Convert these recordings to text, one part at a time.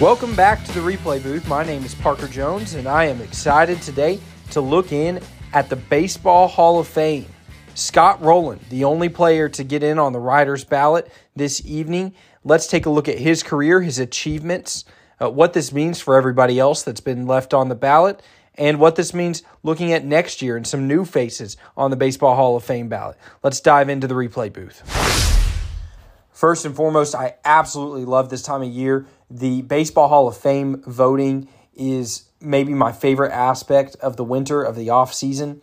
Welcome back to the Replay Booth. My name is Parker Jones, and I am excited today to look in at the Baseball Hall of Fame. Scott Rolen, the only player to get in on the writer's ballot this evening. Let's take a look at his career, his achievements, what this means for everybody else that's been left on the ballot, and what this means looking at next year and some new faces on the Baseball Hall of Fame ballot. Let's dive into the Replay Booth. First and foremost, I absolutely love this time of year. The Baseball Hall of Fame voting is maybe my favorite aspect of the winter, of the offseason.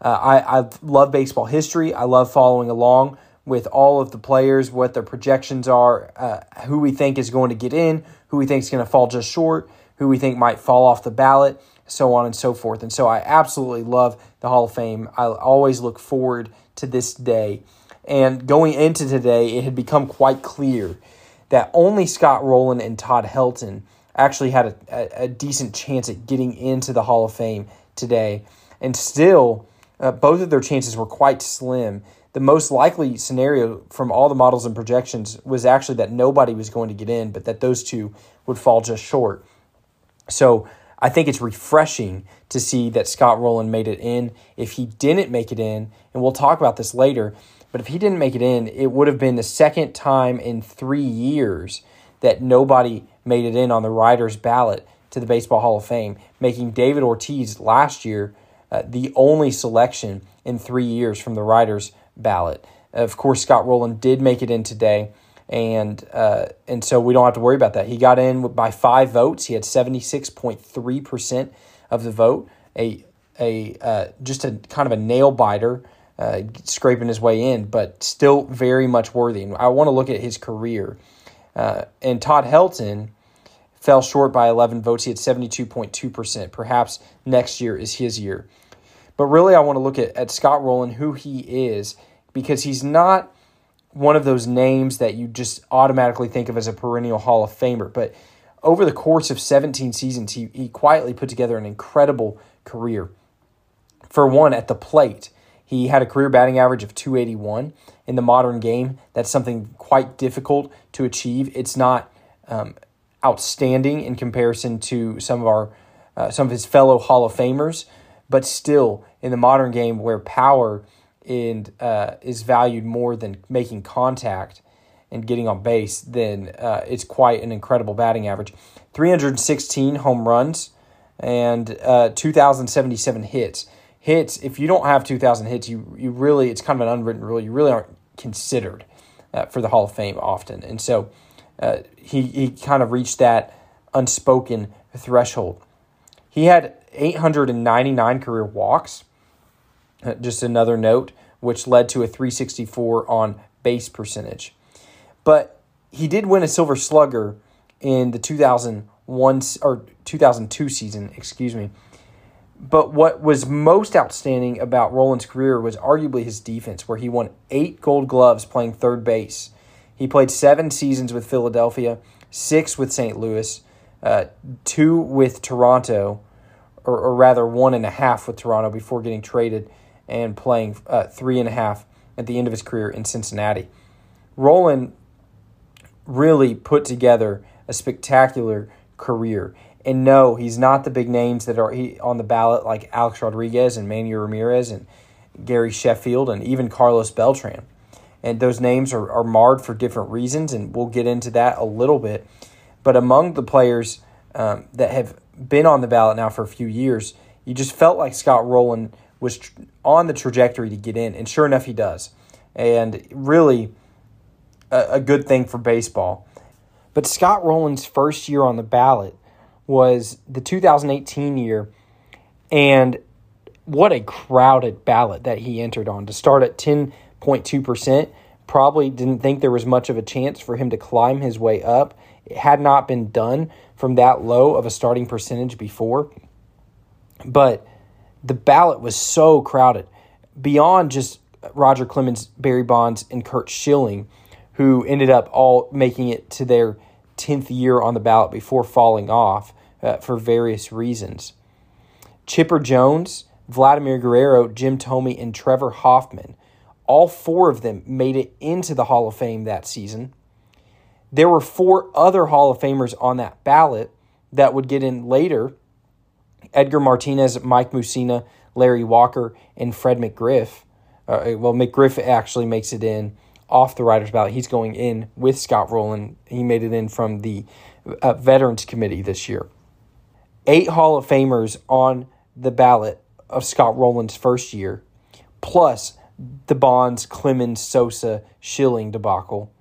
I love baseball history. I love following along with all of the players, what their projections are, who we think is going to get in, who we think is going to fall just short, who we think might fall off the ballot, so on and so forth. And so I absolutely love the Hall of Fame. I always look forward to this day. And going into today, it had become quite clear that only Scott Rolen and Todd Helton actually had a decent chance at getting into the Hall of Fame today. And still, both of their chances were quite slim. The most likely scenario from all the models and projections was actually that nobody was going to get in, but that those two would fall just short. So I think it's refreshing to see that Scott Rolen made it in. If he didn't make it in, and we'll talk about this later, but if he didn't make it in, it would have been the second time in 3 years that nobody made it in on the writer's ballot to the Baseball Hall of Fame, making David Ortiz last year the only selection in 3 years from the writer's ballot. Of course, Scott Rolen did make it in today, and so we don't have to worry about that. He got in by 5 votes. He had 76.3% of the vote, just a kind of a nail-biter, scraping his way in, but still very much worthy. And I want to look at his career. And Todd Helton fell short by 11 votes. He had 72.2%. Perhaps next year is his year. But really I want to look at Scott Rolen, who he is, because he's not one of those names that you just automatically think of as a perennial Hall of Famer. But over the course of 17 seasons, he quietly put together an incredible career. For one, at the plate, he had a career batting average of .281. In the modern game, that's something quite difficult to achieve. It's not outstanding in comparison to some of his fellow Hall of Famers, but still, in the modern game where power is valued more than making contact and getting on base, then it's quite an incredible batting average. 316 home runs and 2,077 hits. Hits, if you don't have 2,000 hits, you really, it's kind of an unwritten rule, you really aren't considered for the Hall of Fame often. And so he kind of reached that unspoken threshold. He had 899 career walks, just another note, which led to a .364 on base percentage. But he did win a Silver Slugger in the 2002 season, But what was most outstanding about Rolen's career was arguably his defense, where he won 8 Gold Gloves playing third base. He played 7 seasons with Philadelphia, 6 with St. Louis, 2 with Toronto, or rather 1.5 with Toronto before getting traded and playing 3.5 at the end of his career in Cincinnati. Rolen really put together a spectacular career. And no, he's not the big names that are on the ballot like Alex Rodriguez and Manny Ramirez and Gary Sheffield and even Carlos Beltran. And those names are marred for different reasons, and we'll get into that a little bit. But among the players that have been on the ballot now for a few years, you just felt like Scott Rolen was on the trajectory to get in, and sure enough, he does. And really a good thing for baseball. But Scott Rolen's first year on the ballot was the 2018 year, and what a crowded ballot that he entered on. To start at 10.2%, probably didn't think there was much of a chance for him to climb his way up. It had not been done from that low of a starting percentage before, but the ballot was so crowded, beyond just Roger Clemens, Barry Bonds, and Curt Schilling, who ended up all making it to their 10th year on the ballot before falling off for various reasons. Chipper Jones, Vladimir Guerrero, Jim Thome, and Trevor Hoffman, all 4 of them made it into the Hall of Fame that season. There were four other Hall of Famers on that ballot that would get in later: Edgar Martinez, Mike Mussina, Larry Walker, and Fred McGriff. McGriff actually makes it in off the writer's ballot. He's going in with Scott Rolen. He made it in from the Veterans Committee this year. 8 Hall of Famers on the ballot of Scott Rolen's first year, plus the Bonds, Clemens, Sosa, Schilling debacle.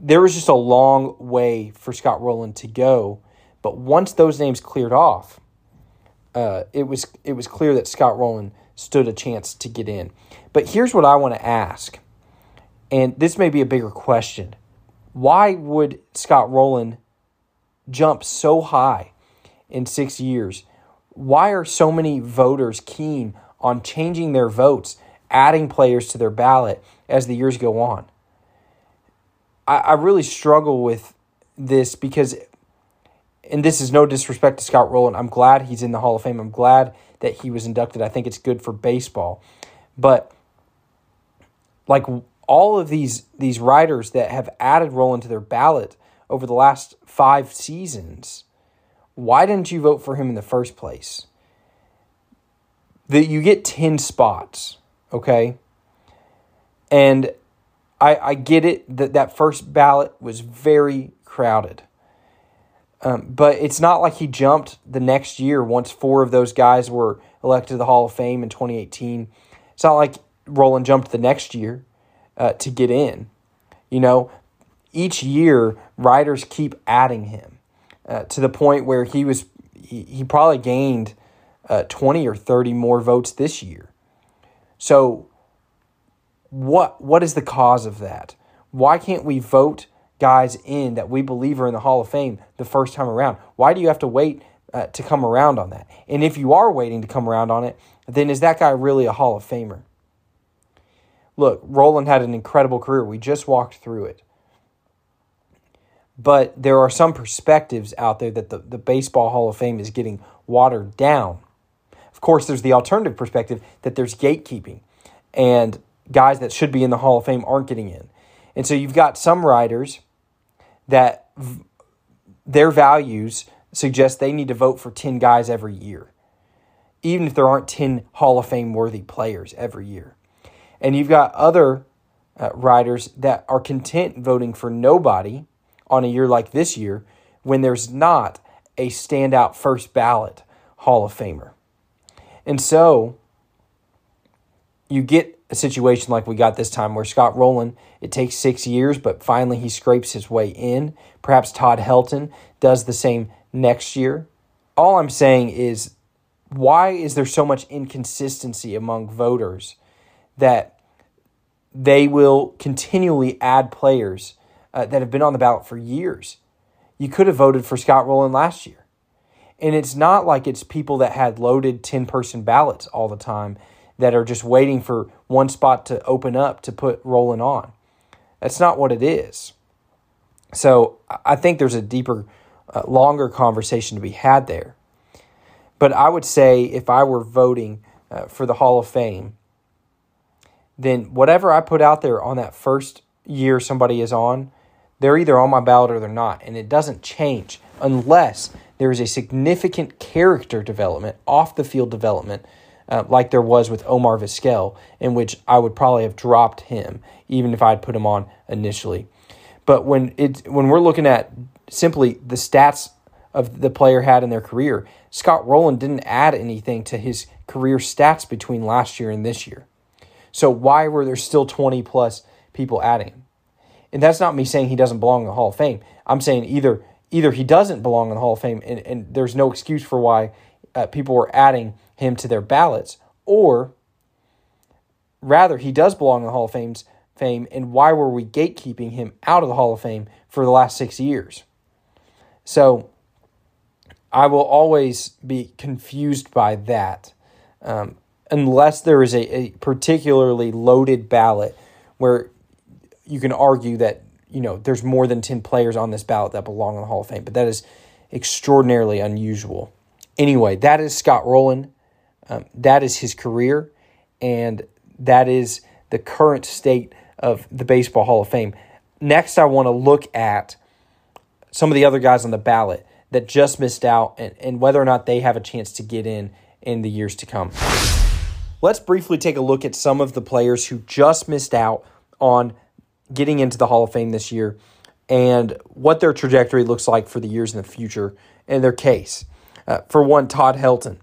There was just a long way for Scott Rolen to go, but once those names cleared off, it was clear that Scott Rolen stood a chance to get in. But here's what I want to ask, and this may be a bigger question. Why would Scott Rolen jump so high in 6 years? Why are so many voters keen on changing their votes, adding players to their ballot as the years go on? I really struggle with this because, and this is no disrespect to Scott Rolen, I'm glad he's in the Hall of Fame. I'm glad that he was inducted. I think it's good for baseball. But like all of these writers that have added Rolen to their ballot over the last 5 seasons, why didn't you vote for him in the first place? That you get 10 spots, okay? And I get it that first ballot was very crowded. But it's not like he jumped the next year once 4 of those guys were elected to the Hall of Fame in 2018. It's not like Rolen jumped the next year to get in. You know, each year writers keep adding him to the point where he probably gained 20 or 30 more votes this year. So what is the cause of that? Why can't we vote guys in that we believe are in the Hall of Fame the first time around? Why do you have to wait to come around on that? And if you are waiting to come around on it, then is that guy really a Hall of Famer? Look, Rolen had an incredible career. We just walked through it. But there are some perspectives out there that the Baseball Hall of Fame is getting watered down. Of course, there's the alternative perspective that there's gatekeeping and guys that should be in the Hall of Fame aren't getting in. And so you've got some writers that their values suggest they need to vote for 10 guys every year, even if there aren't 10 Hall of Fame-worthy players every year. And you've got other writers that are content voting for nobody on a year like this year when there's not a standout first ballot Hall of Famer. And so you get a situation like we got this time where Scott Rolen, it takes 6 years, but finally he scrapes his way in. Perhaps Todd Helton does the same next year. All I'm saying is, why is there so much inconsistency among voters that they will continually add players that have been on the ballot for years? You could have voted for Scott Rolen last year. And it's not like it's people that had loaded 10-person ballots all the time that are just waiting for one spot to open up to put Rolen on. That's not what it is. So I think there's a deeper, longer conversation to be had there. But I would say if I were voting for the Hall of Fame, then whatever I put out there on that first year somebody is on, they're either on my ballot or they're not. And it doesn't change unless there is a significant character development, off-the-field development, like there was with Omar Vizquel, in which I would probably have dropped him, even if I'd put him on initially. But when we're looking at simply the stats of the player had in their career, Scott Rolen didn't add anything to his career stats between last year and this year. So why were there still 20-plus people adding him? And that's not me saying he doesn't belong in the Hall of Fame. I'm saying either he doesn't belong in the Hall of Fame, and there's no excuse for why people were adding him to their ballots, or rather he does belong in the Hall of Fame, and why were we gatekeeping him out of the Hall of Fame for the last 6 years? So I will always be confused by that unless there is a particularly loaded ballot where you can argue that, you know, there's more than 10 players on this ballot that belong in the Hall of Fame, but that is extraordinarily unusual. Anyway, that is Scott Rolen. That is his career, and that is the current state of the Baseball Hall of Fame. Next, I want to look at some of the other guys on the ballot that just missed out and whether or not they have a chance to get in the years to come. Let's briefly take a look at some of the players who just missed out on getting into the Hall of Fame this year and what their trajectory looks like for the years in the future and their case. For one, Todd Helton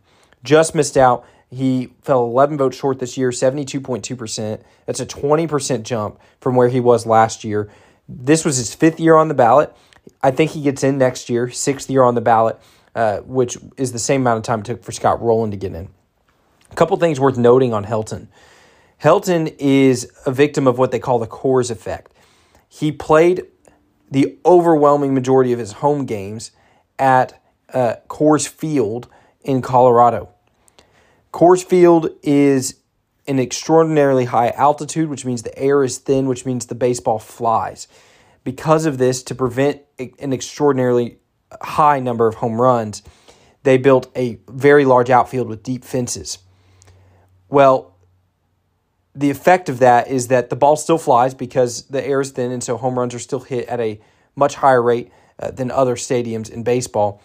just missed out. He fell 11 votes short this year, 72.2%. That's a 20% jump from where he was last year. This was his fifth year on the ballot. I think he gets in next year, sixth year on the ballot, which is the same amount of time it took for Scott Rolen to get in. A couple things worth noting on Helton. Helton is a victim of what they call the Coors effect. He played the overwhelming majority of his home games at Coors Field in Colorado. Coors Field is an extraordinarily high altitude, which means the air is thin, which means the baseball flies. Because of this, to prevent an extraordinarily high number of home runs, they built a very large outfield with deep fences. Well, the effect of that is that the ball still flies because the air is thin, and so home runs are still hit at a much higher rate than other stadiums in baseball.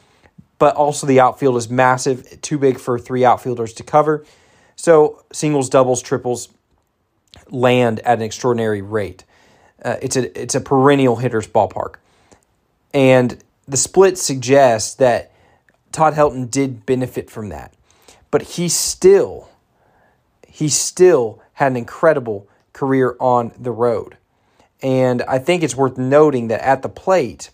But also the outfield is massive, too big for three outfielders to cover. So singles, doubles, triples land at an extraordinary rate. It's a perennial hitter's ballpark. And the split suggests that Todd Helton did benefit from that. But he still had an incredible career on the road. And I think it's worth noting that at the plate,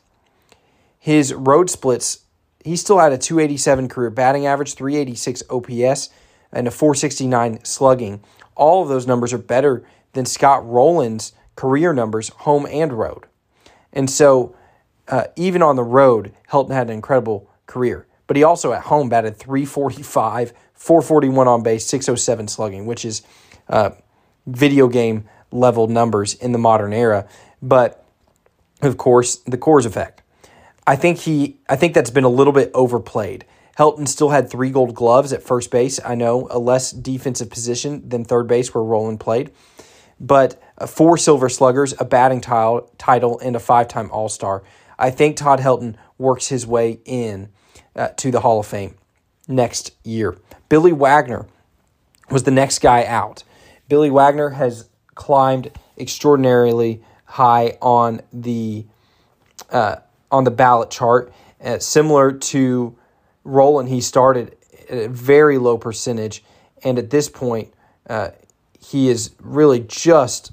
his road splits, he still had a 287 career batting average, 386 OPS, and a 469 slugging. All of those numbers are better than Scott Rolen's career numbers, home and road. And so even on the road, Helton had an incredible career. But he also at home batted 345, 441 on base, 607 slugging, which is video game level numbers in the modern era. But of course, the Coors effect. I think that's been a little bit overplayed. Helton still had 3 gold gloves at first base. I know, a less defensive position than third base where Rolen played. But 4 silver sluggers, a batting title, and a 5-time All-Star. I think Todd Helton works his way in to the Hall of Fame next year. Billy Wagner was the next guy out. Billy Wagner has climbed extraordinarily high on the ballot chart. Similar to Rolen, he started at a very low percentage, and at this point, he is really just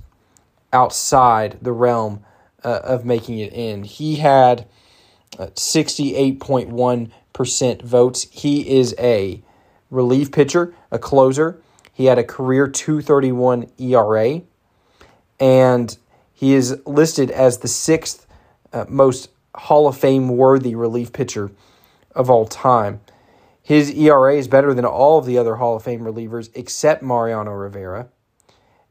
outside the realm of making it in. He had 68.1% votes. He is a relief pitcher, a closer. He had a career 2.31 ERA, and he is listed as the 6th most Hall of Fame-worthy relief pitcher of all time. His ERA is better than all of the other Hall of Fame relievers except Mariano Rivera.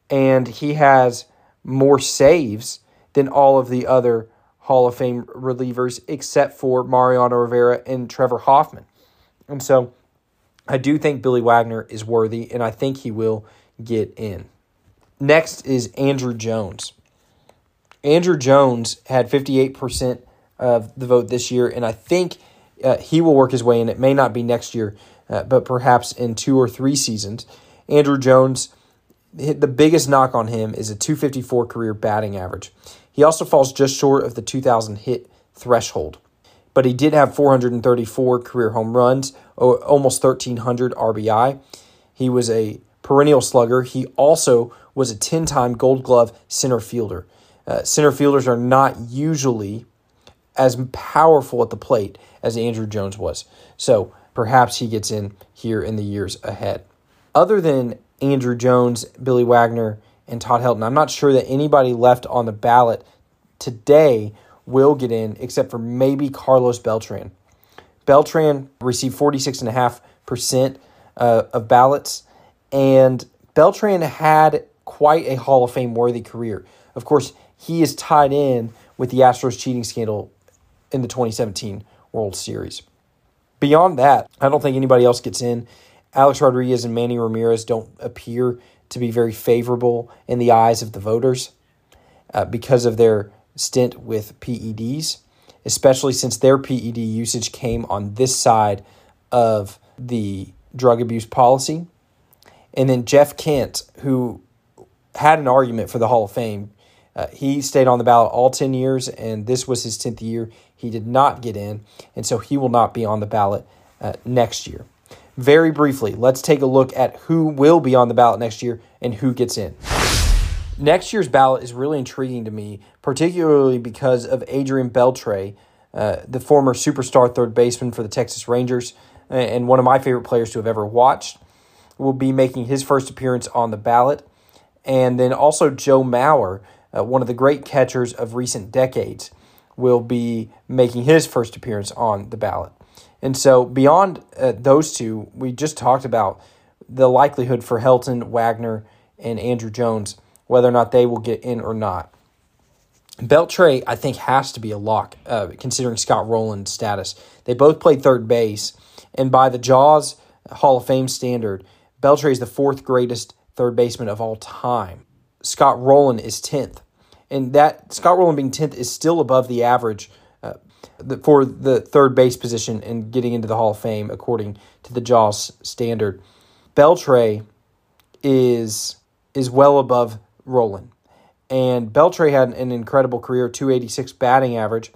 And he has more saves than all of the other Hall of Fame relievers except for Mariano Rivera and Trevor Hoffman. And so I do think Billy Wagner is worthy, and I think he will get in. Next is Andruw Jones. Andruw Jones had 58% of the vote this year, and I think he will work his way in. It may not be next year, but perhaps in 2 or 3 seasons. Andruw Jones, the biggest knock on him is a 254 career batting average. He also falls just short of the 2,000 hit threshold. But he did have 434 career home runs, almost 1,300 RBI. He was a perennial slugger. He also was a 10-time Gold Glove center fielder. Center fielders are not usually as powerful at the plate as Andruw Jones was. So perhaps he gets in here in the years ahead. Other than Andruw Jones, Billy Wagner, and Todd Helton, I'm not sure that anybody left on the ballot today will get in except for maybe Carlos Beltran. Beltran received 46.5% of ballots, and Beltran had quite a Hall of Fame-worthy career. Of course, he is tied in with the Astros cheating scandal in the 2017 World Series. Beyond that, I don't think anybody else gets in. Alex Rodriguez and Manny Ramirez don't appear to be very favorable in the eyes of the voters because of their stint with PEDs, especially since their PED usage came on this side of the drug abuse policy. And then Jeff Kent, who had an argument for the Hall of Fame, he stayed on the ballot all 10 years, and this was his 10th year. He did not get in, and so he will not be on the ballot next year. Very briefly, let's take a look at who will be on the ballot next year and who gets in. Next year's ballot is really intriguing to me, particularly because of Adrian Beltre, the former superstar third baseman for the Texas Rangers and one of my favorite players to have ever watched, will be making his first appearance on the ballot. And then also Joe Mauer, one of the great catchers of recent decades, will be making his first appearance on the ballot. And so beyond those two, we just talked about the likelihood for Helton, Wagner, and Andruw Jones, whether or not they will get in or not. Beltre, I think, has to be a lock, considering Scott Rolen's status. They both played third base, and by the Jaws Hall of Fame standard, Beltre is the fourth greatest third baseman of all time. Scott Rolen is 10th, and that Scott Rolen being 10th is still above the average for the third base position and getting into the Hall of Fame according to the Jaws standard. Beltre is well above Rolen, and Beltre had an incredible career, 286 batting average,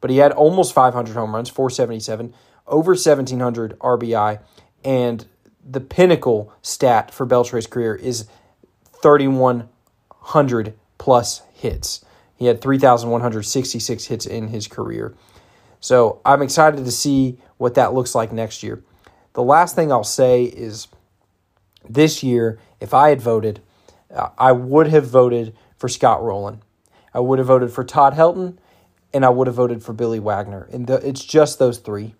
but he had almost 500 home runs, 477, over 1,700 RBI, and the pinnacle stat for Beltre's career is 3,100 plus hits. He had 3,166 hits in his career. So I'm excited to see what that looks like next year. The last thing I'll say is this year, if I had voted, I would have voted for Scott Rolen. I would have voted for Todd Helton, and I would have voted for Billy Wagner. And it's just those three.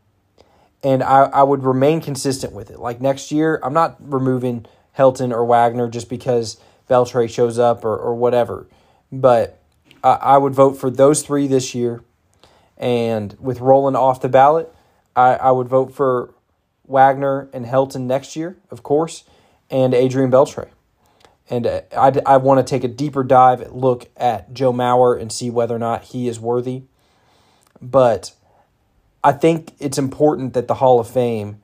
And I would remain consistent with it. Like next year, I'm not removing Helton or Wagner just because Beltre shows up or whatever. But I would vote for those three this year. And with Rolen off the ballot, I would vote for Wagner and Helton next year, of course, and Adrian Beltre. And I want to take a deeper dive look at Joe Mauer and see whether or not he is worthy. But I think it's important that the Hall of Fame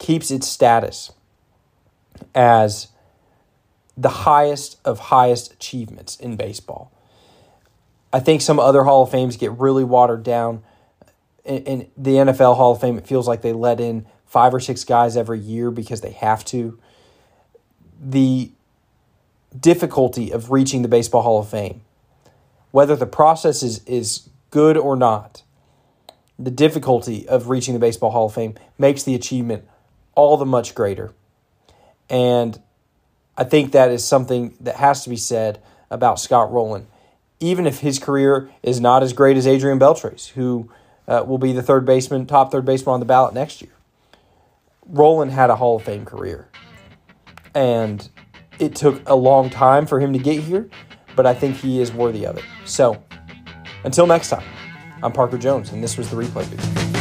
keeps its status as the highest of highest achievements in baseball. I think some other Hall of Fames get really watered down. In the NFL Hall of Fame, it feels like they let in 5 or 6 guys every year because they have to. The difficulty of reaching the Baseball Hall of Fame, whether the process is good or not, the difficulty of reaching the Baseball Hall of Fame makes the achievement all the much greater. And I think that is something that has to be said about Scott Rolen, even if his career is not as great as Adrian Beltre's, who will be the top third baseman on the ballot next year. Rolen had a Hall of Fame career, and it took a long time for him to get here, but I think he is worthy of it. So, until next time, I'm Parker Jones, and this was The Replay Booth.